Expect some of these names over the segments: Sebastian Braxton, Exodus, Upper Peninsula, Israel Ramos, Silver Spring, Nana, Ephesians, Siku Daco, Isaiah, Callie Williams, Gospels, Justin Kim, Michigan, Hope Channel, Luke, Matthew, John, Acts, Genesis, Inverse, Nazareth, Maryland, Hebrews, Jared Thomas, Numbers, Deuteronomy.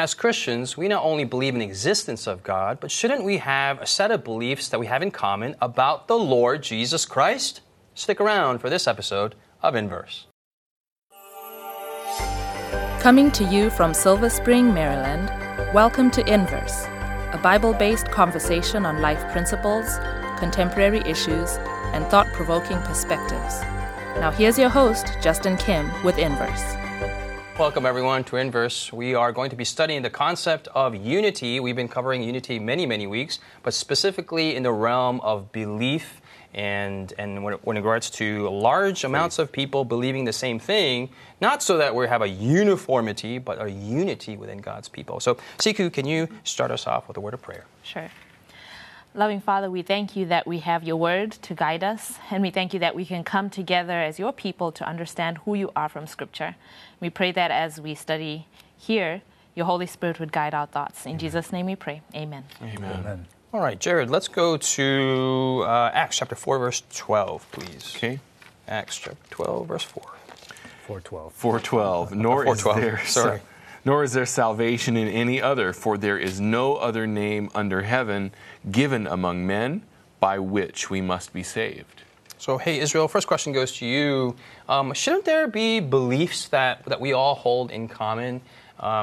As Christians, we not only believe in the existence of God, but shouldn't we have a set of beliefs that we have in common about the Lord Jesus Christ? Stick around for this episode of Inverse. Coming to you from Silver Spring, Maryland, welcome to Inverse, a Bible-based conversation on life principles, contemporary issues, and thought-provoking perspectives. Now here's your host, Justin Kim, with Inverse. Welcome, everyone, to Inverse. We are going to be studying the concept of unity. We've been covering unity many weeks, but specifically in the realm of belief and when it regards to large amounts of people believing the same thing, not so that we have a uniformity, but a unity within God's people. So, Siku, can you start us off with a word of prayer? Sure. Loving Father, we thank you that we have your word to guide us, and we thank you that we can come together as your people to understand who you are from Scripture. We pray that as we study here, your Holy Spirit would guide our thoughts. In Jesus' name we pray. Amen. Amen. All right, Jared, let's go to Acts chapter 4, verse 12, please. Okay. Acts chapter 12, verse 4. 4:12. 4:12. Nor is there salvation in any other, for there is no other name under heaven given among men by which we must be saved. So, hey, Israel, first question goes to you. Shouldn't there be beliefs that we all hold in common?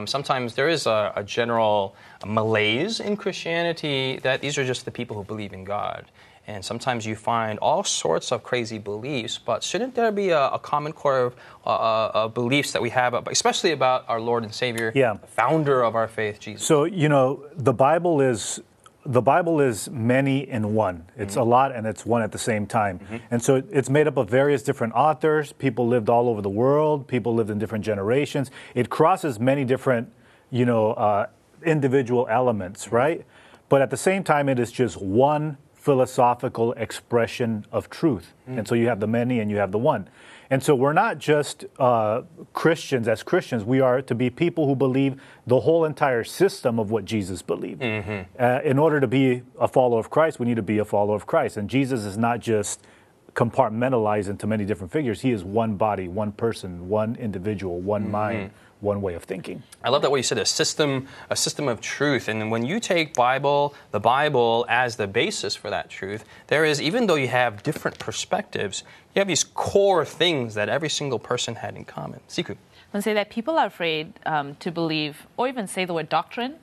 Sometimes there is a general malaise in Christianity that these are just the people who believe in God. And sometimes you find all sorts of crazy beliefs, but shouldn't there be a common core of beliefs that we have, especially about our Lord and Savior, the founder of our faith, Jesus? So, you know, the Bible is many in one. It's a lot and it's one at the same time. And so it's made up of various different authors. People lived all over the world. People lived in different generations. It crosses many different, individual elements, right? But at the same time, it is just one philosophical expression of truth. And so you have the many and you have the one. And so we're not just Christians. As Christians, we are to be people who believe the whole entire system of what Jesus believed. In order to be a follower of Christ, we need to be a follower of Christ. And Jesus is not just compartmentalized into many different figures. He is one body, one person, one individual, one mind, one way of thinking. I love that way you said a system of truth. And when you take the Bible as the basis for that truth, there is, even though you have different perspectives, you have these core things that every single person had in common. Siku. I would say that people are afraid to believe or even say the word doctrine,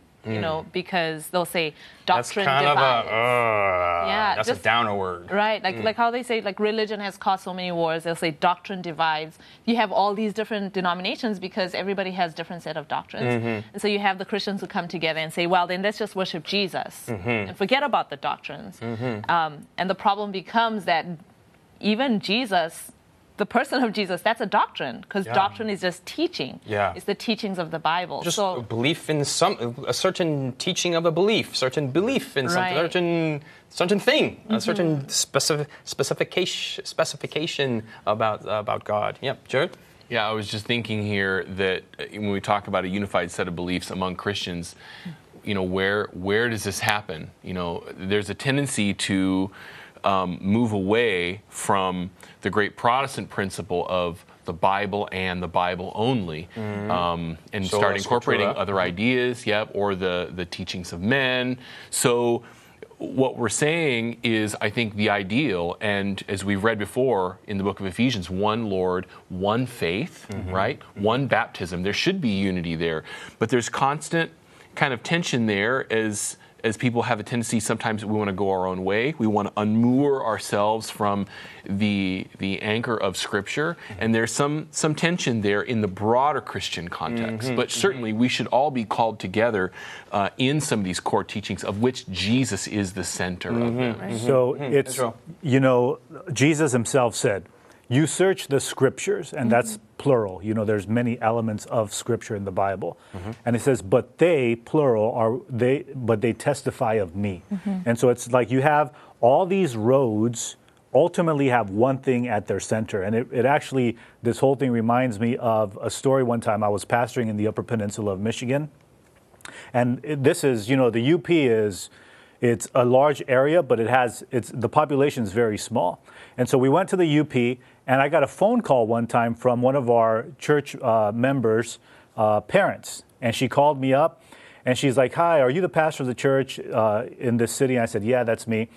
because they'll say doctrine divides. That's kind of a downer word. Right, like how they say, like, religion has caused so many wars. They'll say doctrine divides. You have all these different denominations because everybody has different set of doctrines. And so you have the Christians who come together and say, well, then let's just worship Jesus and forget about the doctrines. And the problem becomes that even Jesus, the person of Jesus, that's a doctrine, because doctrine is just teaching. It's the teachings of the Bible. Just a belief in a certain teaching of a belief, certain belief in certain thing, a certain specification about God. Yeah, Jared? Yeah, I was just thinking here that when we talk about a unified set of beliefs among Christians, where does this happen? There's a tendency to move away from the great Protestant principle of the Bible and the Bible only, and so start incorporating other ideas, or the teachings of men. So what we're saying is, I think, the ideal, and as we've read before in the book of Ephesians, one Lord, one faith, right? One baptism. There should be unity there, but there's constant kind of tension there as people have a tendency, sometimes we want to go our own way. We want to unmoor ourselves from the anchor of Scripture. And there's some tension there in the broader Christian context. But certainly we should all be called together in some of these core teachings of which Jesus is the center of them. So it's, Jesus himself said, you search the Scriptures, and that's plural. There's many elements of Scripture in the Bible. And it says, but they, plural, but they testify of me. And so it's like you have all these roads ultimately have one thing at their center. And it actually, this whole thing reminds me of a story one time. I was pastoring in the Upper Peninsula of Michigan. And this is, the UP is... It's a large area, but the population is very small. And so we went to the UP, and I got a phone call one time from one of our church members parents. And she called me up, and she's like, "Hi, are you the pastor of the church in this city?" And I said, "Yeah, that's me."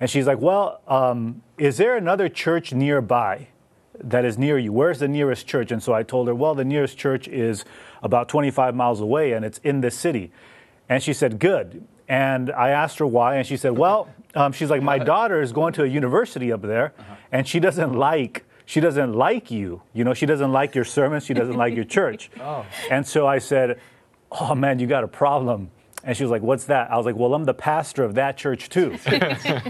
And she's like, "Well, is there another church nearby that is near you? Where's the nearest church?" And so I told her, "Well, the nearest church is about 25 miles away, and it's in this city." And she said, "Good." And I asked her why, and she said, "Well," she's like, "my daughter is going to a university up there, and she doesn't like you. You know, she doesn't like your sermons. She doesn't like your church." Oh. And so I said, "Oh, man, you got a problem." And she was like, "What's that?" I was like, "Well, I'm the pastor of that church, too."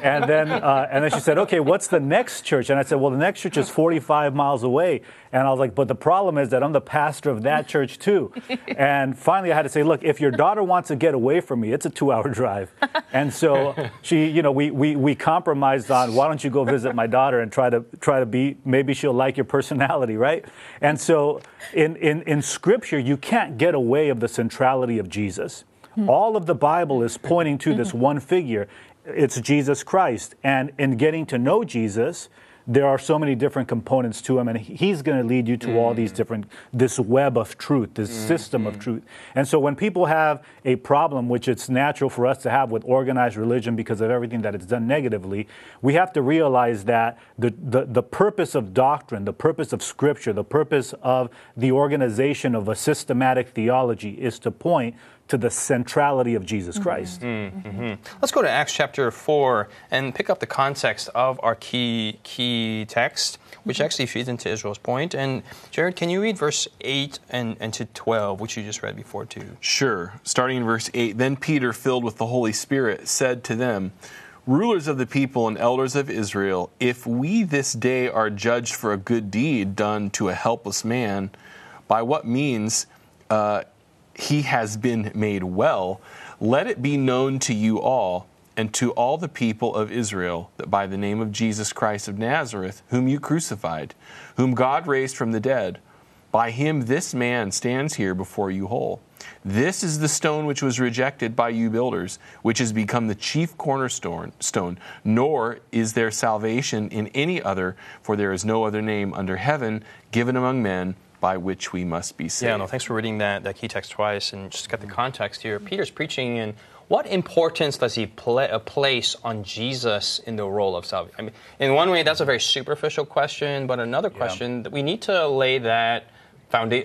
and then she said, "Okay, what's the next church?" And I said, "Well, the next church is 45 miles away. And I was like, "But the problem is that I'm the pastor of that church, too." And finally, I had to say, "Look, if your daughter wants to get away from me, it's a 2-hour drive." And so she, you know, we compromised on, "Why don't you go visit my daughter and try to be, maybe she'll like your personality," right? And so in Scripture, you can't get away of the centrality of Jesus. All of the Bible is pointing to this one figure. It's Jesus Christ. And in getting to know Jesus, there are so many different components to him, and he's going to lead you to all these different, this web of truth, this system of truth. And so when people have a problem, which it's natural for us to have with organized religion because of everything that it's done negatively, we have to realize that the purpose of doctrine, the purpose of Scripture, the purpose of the organization of a systematic theology is to point to the centrality of Jesus Christ. Let's go to Acts chapter 4 and pick up the context of our key text, which actually feeds into Israel's point. And Jared, can you read verse 8 and to 12, which you just read before too? Sure. Starting in verse 8, "Then Peter, filled with the Holy Spirit, said to them, 'Rulers of the people and elders of Israel, if we this day are judged for a good deed done to a helpless man, by what means he has been made well, let it be known to you all and to all the people of Israel that by the name of Jesus Christ of Nazareth, whom you crucified, whom God raised from the dead, by him this man stands here before you whole. This is the stone which was rejected by you builders, which has become the chief cornerstone, nor is there salvation in any other, for there is no other name under heaven given among men by which we must be saved.'" Yeah, no, thanks for reading that key text twice and just got the context here. Peter's preaching, and what importance does he place on Jesus in the role of salvation? I mean, in one way, that's a very superficial question, but another question, that we need to lay that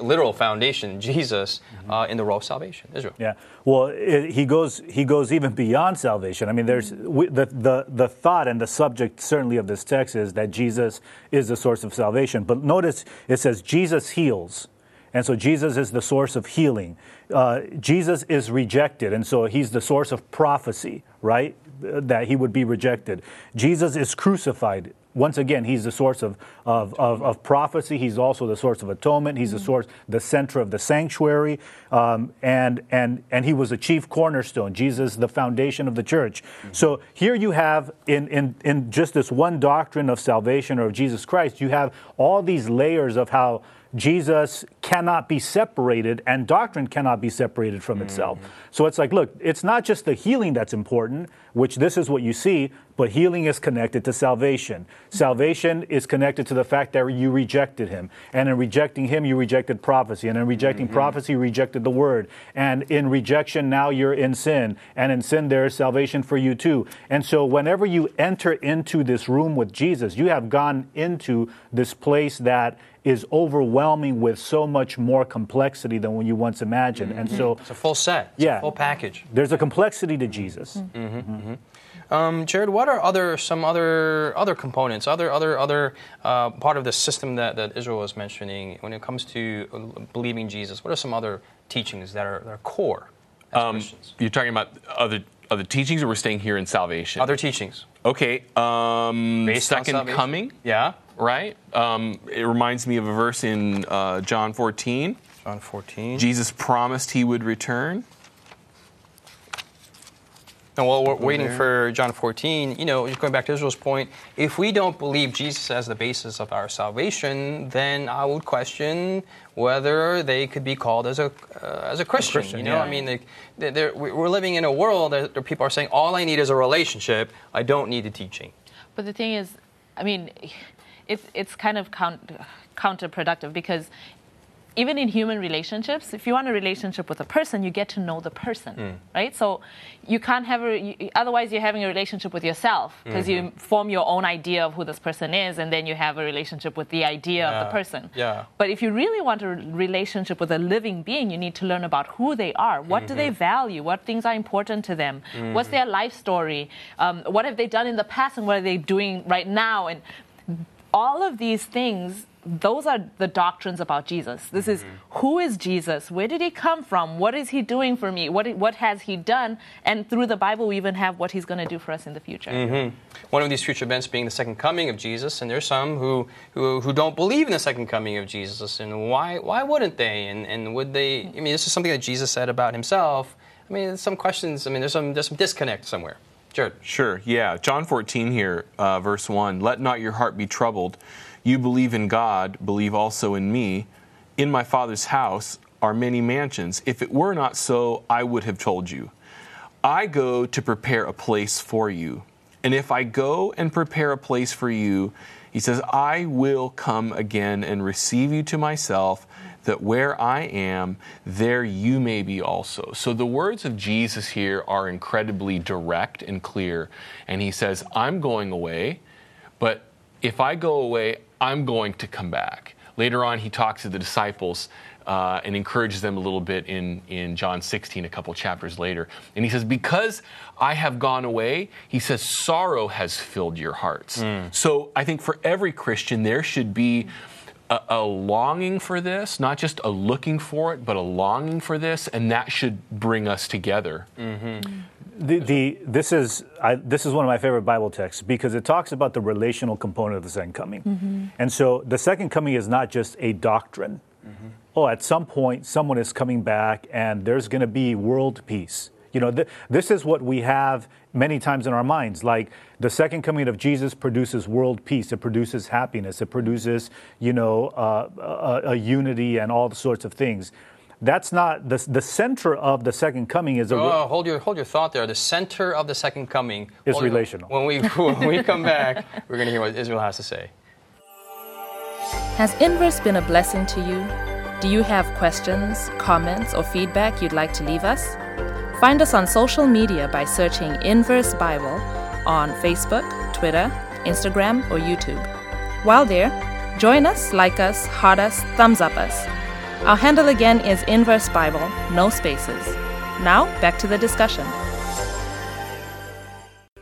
literal foundation, Jesus, in the role of salvation, Israel. Yeah, well, he goes even beyond salvation. I mean, there's the thought and the subject certainly of this text is that Jesus is the source of salvation. But notice it says Jesus heals. And so Jesus is the source of healing. Jesus is rejected, and so he's the source of prophecy, right, that he would be rejected. Jesus is crucified. Once again, he's the source of prophecy. He's also the source of atonement. He's the center of the sanctuary, and he was the chief cornerstone. Jesus, the foundation of the church. So here you have in just this one doctrine of salvation or of Jesus Christ, you have all these layers of how Jesus cannot be separated and doctrine cannot be separated from itself. So it's like, look, it's not just the healing that's important, which this is what you see, but healing is connected to salvation. Salvation is connected to the fact that you rejected him. And in rejecting him, you rejected prophecy. And in rejecting prophecy, you rejected the word. And in rejection, now you're in sin. And in sin, there is salvation for you too. And so whenever you enter into this room with Jesus, you have gone into this place that is overwhelming with so much more complexity than when you once imagined. And so it's a full set. It's a full package. There's a complexity to Jesus. Jared, what are some other components, other part of the system that Israel was mentioning when it comes to believing Jesus? What are some other teachings that are core as Christians? You're talking about other teachings, or we're staying here in salvation? Other teachings. Okay. Second coming. Yeah. Right? It reminds me of a verse in John 14. John 14. Jesus promised he would return. And while we're waiting for John 14, you know, going back to Israel's point, if we don't believe Jesus as the basis of our salvation, then I would question whether they could be called as a Christian. You know, I mean, we're living in a world where people are saying, all I need is a relationship. I don't need the teaching. But the thing is, I mean, it's kind of counterproductive because even in human relationships, if you want a relationship with a person, you get to know the person, right? So you can't have otherwise you're having a relationship with yourself because you form your own idea of who this person is, and then you have a relationship with the idea of the person. Yeah. But if you really want a relationship with a living being, you need to learn about who they are, what do they value, what things are important to them, what's their life story, what have they done in the past, and what are they doing right now, and all of these things. Those are the doctrines about Jesus. This is who is Jesus? Where did he come from? What is he doing for me? What has he done? And through the Bible, we even have what he's going to do for us in the future. One of these future events being the second coming of Jesus. And there's some who don't believe in the second coming of Jesus. And why wouldn't they? And would they? I mean, this is something that Jesus said about himself. I mean, there's some questions. I mean, there's some disconnect somewhere. Jared. Sure. Yeah. John 14 here, verse 1. Let not your heart be troubled. You believe in God, believe also in me. In my Father's house are many mansions. If it were not so, I would have told you. I go to prepare a place for you. And if I go and prepare a place for you, he says, I will come again and receive you to myself, that where I am, there you may be also. So the words of Jesus here are incredibly direct and clear. And he says, I'm going away, but if I go away, I'm going to come back. Later on, he talks to the disciples and encourages them a little bit in John 16, a couple chapters later. And he says, because I have gone away, he says, sorrow has filled your hearts. So I think for every Christian, there should be a longing for this, not just a looking for it, but a longing for this, and that should bring us together. This is one of my favorite Bible texts because it talks about the relational component of the second coming. And so the second coming is not just a doctrine. Oh, at some point, someone is coming back and there's going to be world peace. You know, this is what we have many times in our minds. Like the second coming of Jesus produces world peace. It produces happiness. It produces, a unity and all sorts of things. That's not the center of the second coming is. Hold your thought there. The center of the second coming is relational. When we come back, we're going to hear what Israel has to say. Has Inverse been a blessing to you? Do you have questions, comments, or feedback you'd like to leave us? Find us on social media by searching Inverse Bible on Facebook, Twitter, Instagram, or YouTube. While there, join us, like us, heart us, thumbs up us. Our handle again is Inverse Bible, no spaces. Now, back to the discussion.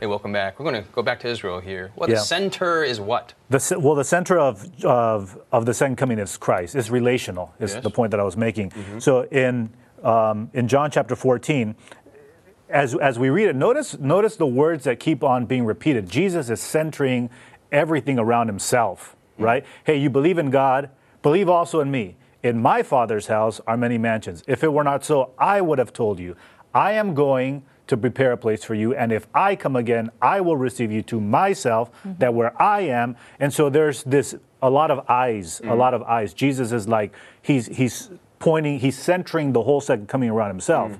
Hey, welcome back. We're going to go back to Israel here. Well, the center is what? The center of the second coming is Christ. It's relational, is the point that I was making. So in John chapter 14, as we read it, notice the words that keep on being repeated. Jesus is centering everything around himself, right? Hey, you believe in God, believe also in me. In my Father's house are many mansions. If it were not so, I would have told you. I am going to prepare a place for you, and if I come again, I will receive you to myself, that where I am. And so there's a lot of eyes. Jesus is like, he's pointing, he's centering the whole second coming around himself.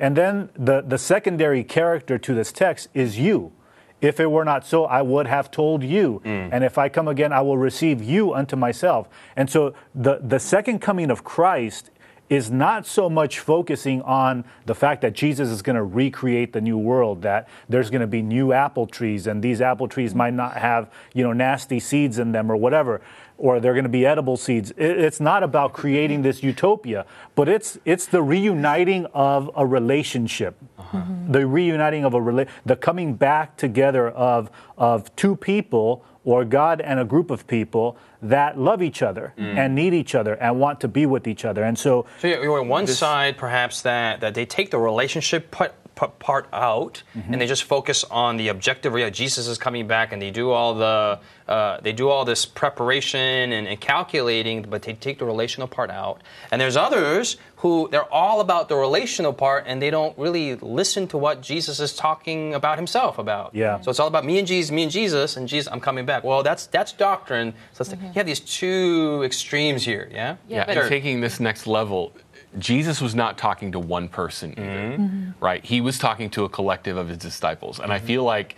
And then the secondary character to this text is you. If it were not so, I would have told you. And if I come again, I will receive you unto myself. And so the second coming of Christ is not so much focusing on the fact that Jesus is going to recreate the new world, that there's going to be new apple trees, and these apple trees might not have, nasty seeds in them or whatever, or they're going to be edible seeds. It's not about creating this utopia, but it's the reuniting of a relationship, the coming back together of two people, or God and a group of people that love each other and need each other and want to be with each other. And so you're on one side, perhaps, that they take the relationship part out, and they just focus on the objective. Jesus is coming back, and they do all this preparation and calculating, but they take the relational part out. And there's others who they're all about the relational part, and they don't really listen to what Jesus is talking about himself about. Yeah. So it's all about me and Jesus, and Jesus, I'm coming back. Well, that's doctrine. So it's you have these two extremes here. And taking this next level. Jesus was not talking to one person either, right? He was talking to a collective of his disciples. And I feel like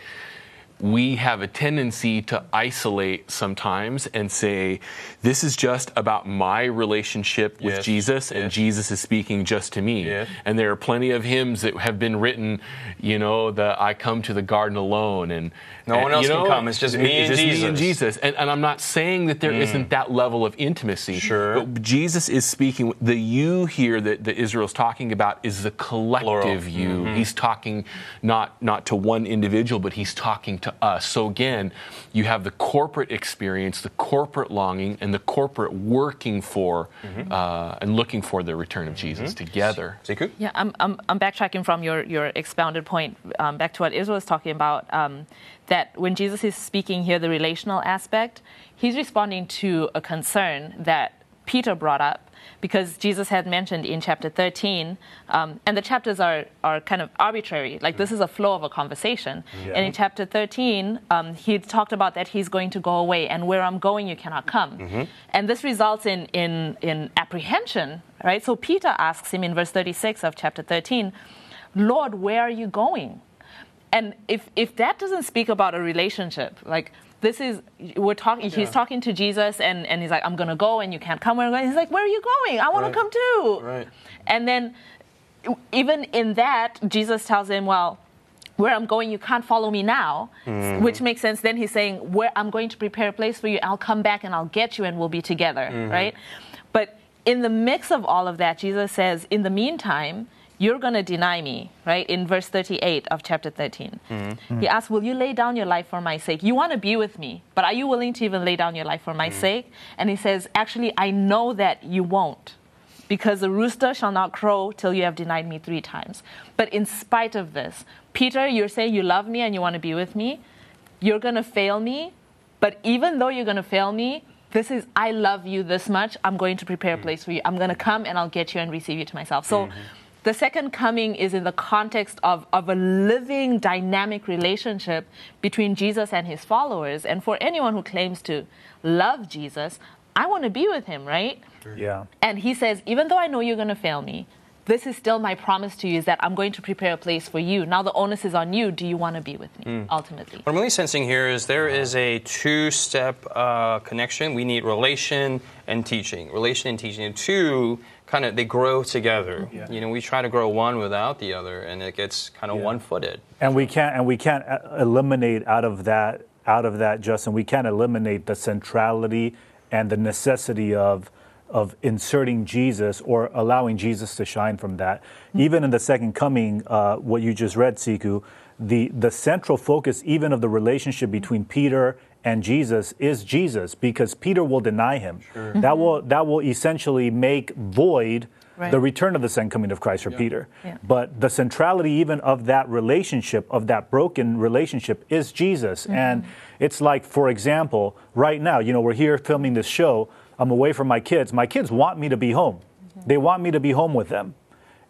we have a tendency to isolate sometimes and say, this is just about my relationship with Jesus, and Jesus is speaking just to me. And there are plenty of hymns that have been written, you know, the I come to the garden alone. And no one else can come. It's just me and Jesus. Me and Jesus. And I'm not saying that there isn't that level of intimacy. But Jesus is speaking. The you here that Israel's talking about is the collective you. He's talking not to one individual, but he's talking to us. So again, you have the corporate experience, the corporate longing, and the corporate working for and looking for the return of Jesus together. Siku? Yeah, I'm backtracking from your expounded point back to what Israel is talking about, that when Jesus is speaking here, the relational aspect, he's responding to a concern that Peter brought up, because Jesus had mentioned in chapter 13, and the chapters are kind of arbitrary, like this is a flow of a conversation. And in chapter 13, he talked about that he's going to go away, and where I'm going you cannot come. And this results in apprehension, right? So Peter asks him in verse 36 of chapter 13, Lord, where are you going? And if that doesn't speak about a relationship, like this is, we're talking, he's talking to Jesus, and he's like, I'm going to go and you can't come. He's like, where are you going? I want to come too. And then even in that, Jesus tells him, well, where I'm going, you can't follow me now, which makes sense. Then he's saying, where I'm going to prepare a place for you. I'll come back and I'll get you and we'll be together, right? But in the mix of all of that, Jesus says, in the meantime, you're going to deny me, right? In verse 38 of chapter 13. He asks, will you lay down your life for my sake? You want to be with me, but are you willing to even lay down your life for my sake? And he says, actually, I know that you won't, because the rooster shall not crow till you have denied me 3 times. But in spite of this, Peter, you're saying you love me and you want to be with me. You're going to fail me, but even though you're going to fail me, this is, I love you this much. I'm going to prepare a place for you. I'm going to come and I'll get you and receive you to myself. So the second coming is in the context of a living, dynamic relationship between Jesus and his followers. And for anyone who claims to love Jesus, I want to be with him, right? And he says, even though I know you're going to fail me, this is still my promise to you, is that I'm going to prepare a place for you. Now the onus is on you. Do you want to be with me, ultimately? What I'm really sensing here is there is a two-step connection. We need relation and teaching. Relation and teaching. And two, kind of, they grow together. You know, we try to grow one without the other, and it gets kind of one-footed. And we can't eliminate out of that, Justin, we can't eliminate the centrality and the necessity of inserting Jesus or allowing Jesus to shine from that. Even in the second coming, what you just read, Siku, the central focus even of the relationship between Peter and Jesus is Jesus, because Peter will deny him. That will essentially make void the return of the second coming of Christ for Peter. But the centrality even of that relationship, of that broken relationship, is Jesus. And it's like, for example, right now, you know, we're here filming this show. I'm away from my kids. My kids want me to be home. They want me to be home with them.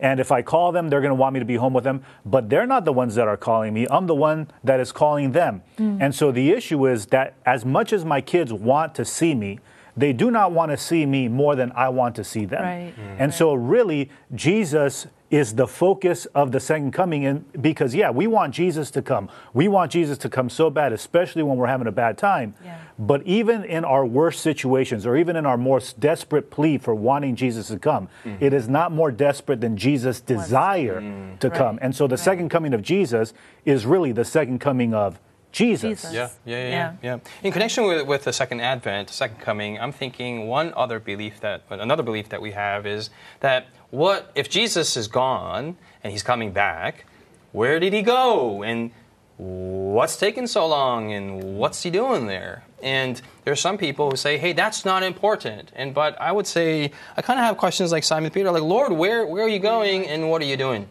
And if I call them, they're going to want me to be home with them. But they're not the ones that are calling me. I'm the one that is calling them. And so the issue is that as much as my kids want to see me, they do not want to see me more than I want to see them. And so really, Jesus is the focus of the second coming. And because, we want Jesus to come. We want Jesus to come so bad, especially when we're having a bad time. But even in our worst situations, or even in our most desperate plea for wanting Jesus to come, it is not more desperate than Jesus' desire to come. And so the second coming of Jesus is really the second coming of Jesus. In connection with the second advent, second coming, I'm thinking another belief that we have is that what if Jesus is gone and he's coming back, where did he go? And what's taking so long? And what's he doing there? And there's some people who say, hey, that's not important. And but I would say I kind of have questions like Simon Peter, like, Lord, where are you going and what are you doing?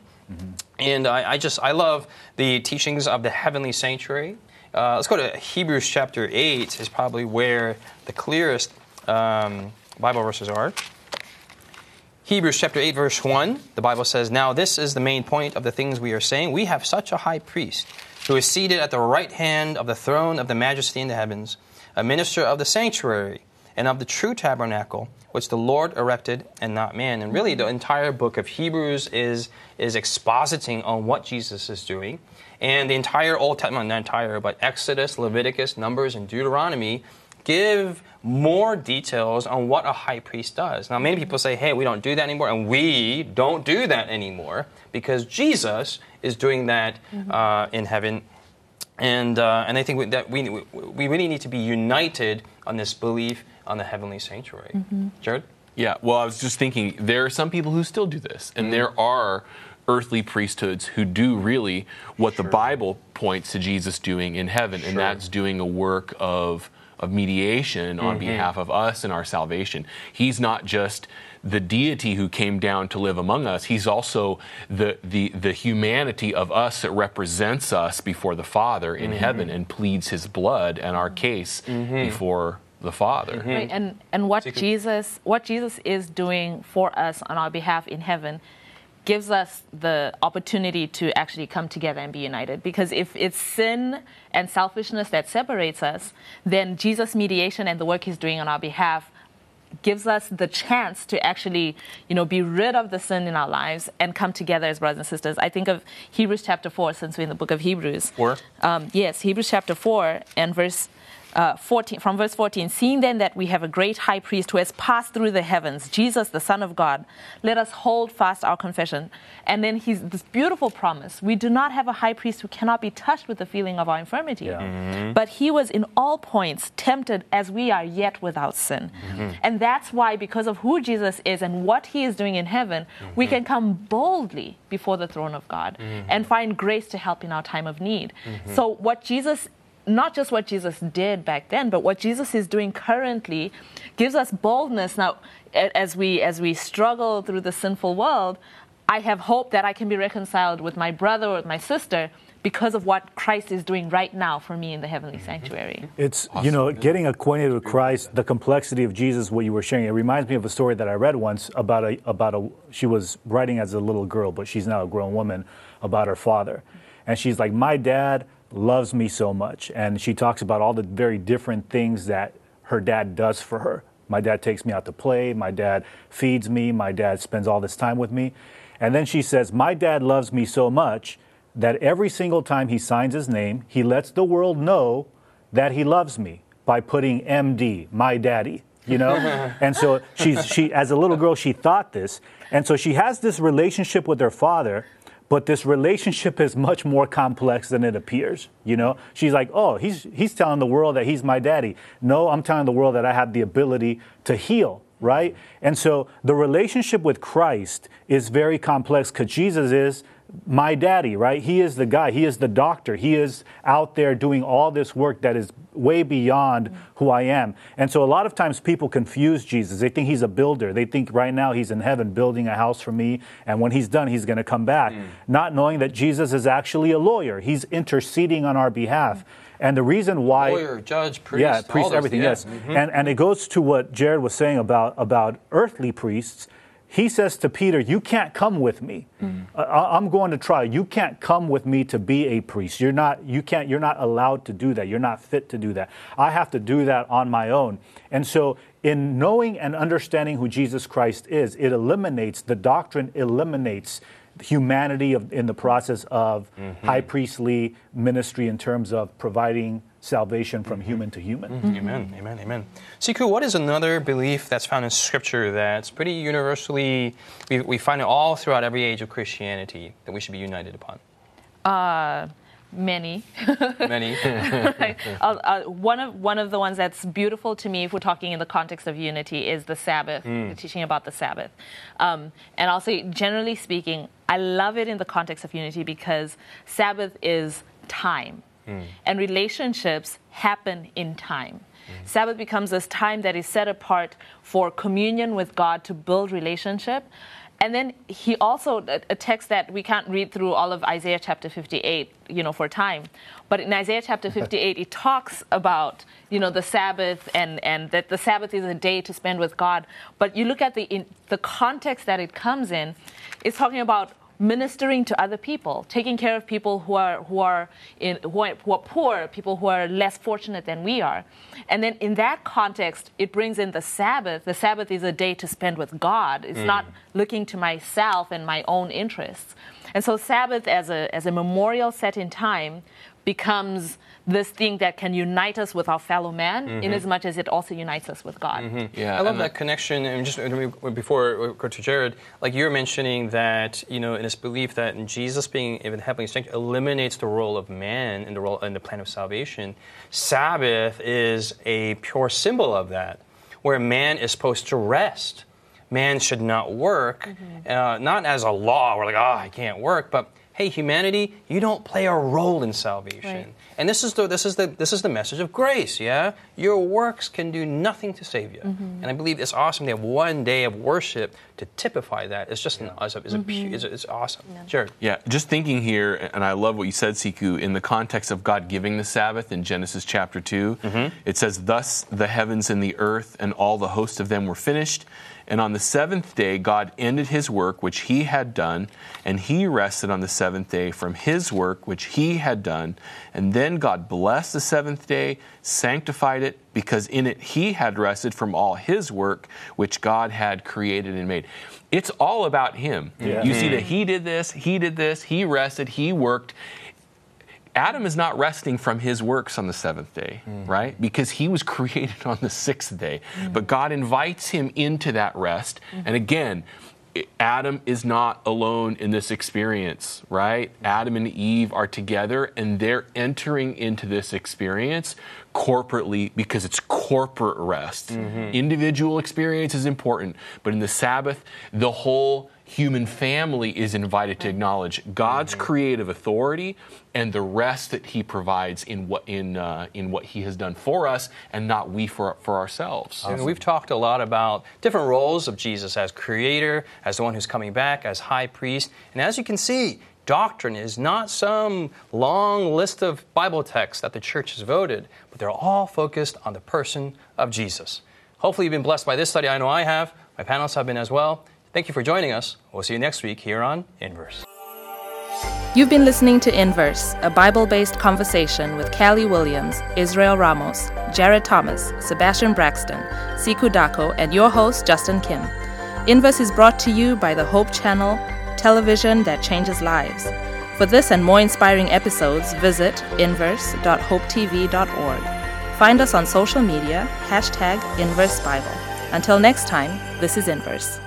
And I love the teachings of the heavenly sanctuary. Let's go to Hebrews chapter 8 is probably where the clearest Bible verses are. Hebrews chapter 8, verse 1, the Bible says, now this is the main point of the things we are saying. We have such a high priest who is seated at the right hand of the throne of the majesty in the heavens, a minister of the sanctuary, and of the true tabernacle, which the Lord erected and not man. And really, the entire book of Hebrews is expositing on what Jesus is doing. And the entire Old Testament, not entire, but Exodus, Leviticus, Numbers, and Deuteronomy give more details on what a high priest does. Now, many people say, hey, we don't do that anymore, and we don't do that anymore because Jesus is doing that in heaven. And I think that we really need to be united on this belief on the heavenly sanctuary. Mm-hmm. Jared? Yeah, well, I was just thinking, there are some people who still do this, and there are earthly priesthoods who do really what the Bible points to Jesus doing in heaven, and that's doing a work of mediation on behalf of us and our salvation. He's not just the deity who came down to live among us. He's also the humanity of us that represents us before the Father in heaven and pleads his blood and our case before the Father. Right, and what Jesus is doing for us on our behalf in heaven gives us the opportunity to actually come together and be united. Because if it's sin and selfishness that separates us, then Jesus' mediation and the work he's doing on our behalf gives us the chance to actually, be rid of the sin in our lives and come together as brothers and sisters. I think of Hebrews chapter 4, since we're in the book of Hebrews. 4? Yes, Hebrews chapter 4 and verse 14, from verse 14, seeing then that we have a great high priest who has passed through the heavens, Jesus, the Son of God, let us hold fast our confession. And then he's this beautiful promise. We do not have a high priest who cannot be touched with the feeling of our infirmity. Yeah. Mm-hmm. But he was in all points tempted as we are, yet without sin. Mm-hmm. And that's why, because of who Jesus is and what he is doing in heaven, we can come boldly before the throne of God and find grace to help in our time of need. Mm-hmm. So not just what Jesus did back then, but what Jesus is doing currently gives us boldness. Now, as we struggle through the sinful world, I have hope that I can be reconciled with my brother or with my sister because of what Christ is doing right now for me in the heavenly sanctuary. It's, getting acquainted with Christ, the complexity of Jesus, what you were sharing. It reminds me of a story that I read once about a she was writing as a little girl, but she's now a grown woman, about her father. And she's like, my dad loves me so much. And she talks about all the very different things that her dad does for her. My dad takes me out to play. My dad feeds me. My dad spends all this time with me. And then she says, my dad loves me so much that every single time he signs his name, he lets the world know that he loves me by putting MD, my daddy, And so she, as a little girl, she thought this. And so she has this relationship with her father, but this relationship is much more complex than it appears, She's like, oh, he's telling the world that he's my daddy. No, I'm telling the world that I have the ability to heal, right? And so the relationship with Christ is very complex because Jesus is my daddy, right? He is the guy. He is the doctor. He is out there doing all this work that is way beyond who I am. And so a lot of times people confuse Jesus. They think he's a builder. They think right now he's in heaven building a house for me, and when he's done, he's going to come back, not knowing that Jesus is actually a lawyer. He's interceding on our behalf. And the reason why... Lawyer, judge, priest. Yeah, priest, everything, yes. Mm-hmm. And it goes to what Jared was saying about earthly priests. He says to Peter, you can't come with me. I'm going to trial. You can't come with me to be a priest. You're not allowed to do that. You're not fit to do that. I have to do that on my own. And so in knowing and understanding who Jesus Christ is, the doctrine eliminates humanity in the process of high priestly ministry in terms of providing salvation from human to human. Amen, amen, amen. Siku, what is another belief that's found in Scripture that's pretty universally, we find it all throughout every age of Christianity, that we should be united upon? Many. Right. One of the ones that's beautiful to me, if we're talking in the context of unity, is the Sabbath, the teaching about the Sabbath. And I'll say, generally speaking, I love it in the context of unity because Sabbath is time. And relationships happen in time. Sabbath becomes this time that is set apart for communion with God to build relationship. And then he also, a text that we can't read through all of Isaiah chapter 58, for time. But in Isaiah chapter 58, it talks about, the Sabbath and that the Sabbath is a day to spend with God. But you look at the context that it comes in, it's talking about ministering to other people, taking care of people who are poor, people who are less fortunate than we are. And then in that context, it brings in the Sabbath. The Sabbath is a day to spend with God. It's not looking to myself and my own interests. And so Sabbath as a memorial set in time becomes this thing that can unite us with our fellow man, in as much as it also unites us with God. Yeah, I love that connection. And just before we go to Jared, like you were mentioning that, you know, in this belief that in Jesus being in heavenly strength eliminates the role of man and the role in the plan of salvation, Sabbath is a pure symbol of that, where man is supposed to rest. Man should not work, not as a law. We're like, I can't work, but hey, humanity, you don't play a role in salvation. Right. And this is the message of grace, yeah? Your works can do nothing to save you. And I believe it's awesome to have one day of worship to typify that. It's just it's awesome. Yeah. Jared. Yeah, just thinking here, and I love what you said, Siku, in the context of God giving the Sabbath in Genesis chapter 2, it says, "Thus the heavens and the earth and all the host of them were finished. And on the seventh day, God ended his work, which he had done, and he rested on the seventh day from his work, which he had done. And then God blessed the seventh day, sanctified it, because in it he had rested from all his work, which God had created and made." It's all about him. Yeah. You see that he did this, he rested, he worked. Adam is not resting from his works on the seventh day, right? Because he was created on the sixth day. But God invites him into that rest. And again, Adam is not alone in this experience, right? Adam and Eve are together, and they're entering into this experience corporately because it's corporate rest. Individual experience is important, but in the Sabbath, the whole human family is invited to acknowledge God's creative authority and the rest that he provides in what he has done for us, and not we for ourselves. Awesome. We've talked a lot about different roles of Jesus as creator, as the one who's coming back, as high priest. And as you can see, doctrine is not some long list of Bible texts that the church has voted, but they're all focused on the person of Jesus. Hopefully you've been blessed by this study. I know I have. My panelists have been as well. Thank you for joining us. We'll see you next week here on Inverse. You've been listening to Inverse, a Bible-based conversation with Callie Williams, Israel Ramos, Jared Thomas, Sebastian Braxton, Siku Daco, and your host, Justin Kim. Inverse is brought to you by the Hope Channel, television that changes lives. For this and more inspiring episodes, visit inverse.hopetv.org. Find us on social media, #InverseBible. Until next time, this is Inverse.